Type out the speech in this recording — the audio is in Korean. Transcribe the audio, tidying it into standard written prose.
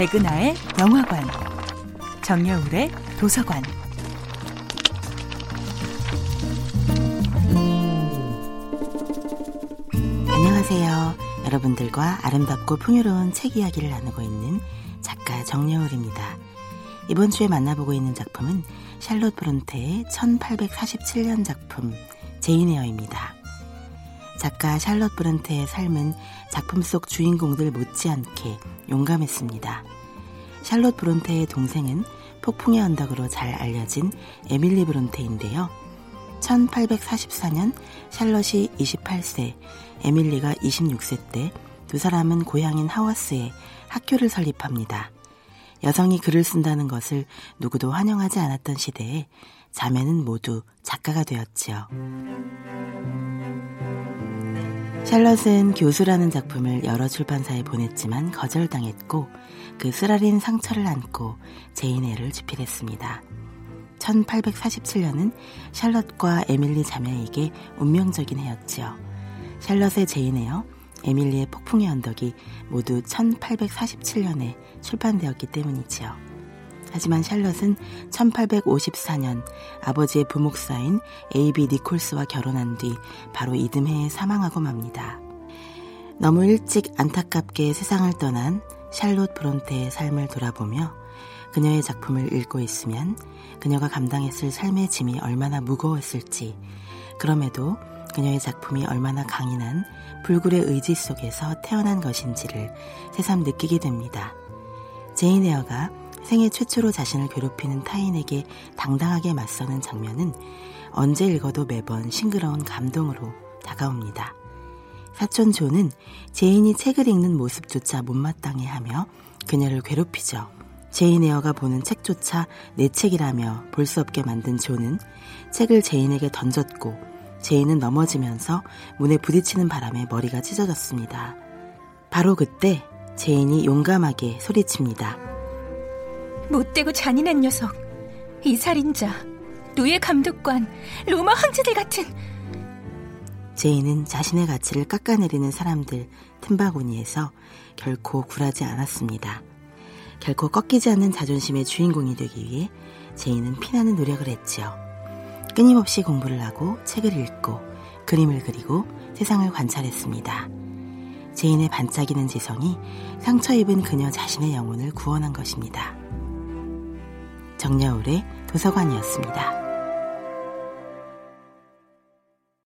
백은하의 영화관, 정여울의 도서관. 안녕하세요. 여러분들과 아름답고 풍요로운 책 이야기를 나누고 있는 작가 정여울입니다. 이번 주에 만나보고 있는 작품은 샬롯 브론테의 1847년 작품 제인 에어입니다. 작가 샬롯 브론테의 삶은 작품 속 주인공들 못지않게 용감했습니다. 샬롯 브론테의 동생은 폭풍의 언덕으로 잘 알려진 에밀리 브론테인데요. 1844년 샬롯이 28세, 에밀리가 26세 때 두 사람은 고향인 하워스에 학교를 설립합니다. 여성이 글을 쓴다는 것을 누구도 환영하지 않았던 시대에 자매는 모두 작가가 되었지요. 샬롯은 교수라는 작품을 여러 출판사에 보냈지만 거절당했고 그 쓰라린 상처를 안고 제인애를 집필했습니다. 1847년은 샬롯과 에밀리 자매에게 운명적인 해였지요. 샬롯의 제인에어, 에밀리의 폭풍의 언덕이 모두 1847년에 출판되었기 때문이지요. 하지만 샬롯은 1854년 아버지의 부목사인 A.B. 니콜스와 결혼한 뒤 바로 이듬해에 사망하고 맙니다. 너무 일찍 안타깝게 세상을 떠난 샬롯 브론테의 삶을 돌아보며 그녀의 작품을 읽고 있으면 그녀가 감당했을 삶의 짐이 얼마나 무거웠을지, 그럼에도 그녀의 작품이 얼마나 강인한 불굴의 의지 속에서 태어난 것인지를 새삼 느끼게 됩니다. 제인 에어가 생애 최초로 자신을 괴롭히는 타인에게 당당하게 맞서는 장면은 언제 읽어도 매번 싱그러운 감동으로 다가옵니다. 사촌 존은 제인이 책을 읽는 모습조차 못마땅해하며 그녀를 괴롭히죠. 제인 에어가 보는 책조차 내 책이라며 볼 수 없게 만든 존은 책을 제인에게 던졌고 제인은 넘어지면서 문에 부딪히는 바람에 머리가 찢어졌습니다. 바로 그때 제인이 용감하게 소리칩니다. 못되고 잔인한 녀석, 이 살인자, 노예 감독관, 로마 황제들 같은. 제인은 자신의 가치를 깎아내리는 사람들 틈바구니에서 결코 굴하지 않았습니다. 결코 꺾이지 않는 자존심의 주인공이 되기 위해 제인은 피나는 노력을 했지요. 끊임없이 공부를 하고 책을 읽고 그림을 그리고 세상을 관찰했습니다. 제인의 반짝이는 지성이 상처 입은 그녀 자신의 영혼을 구원한 것입니다. 정여울의 도서관이었습니다.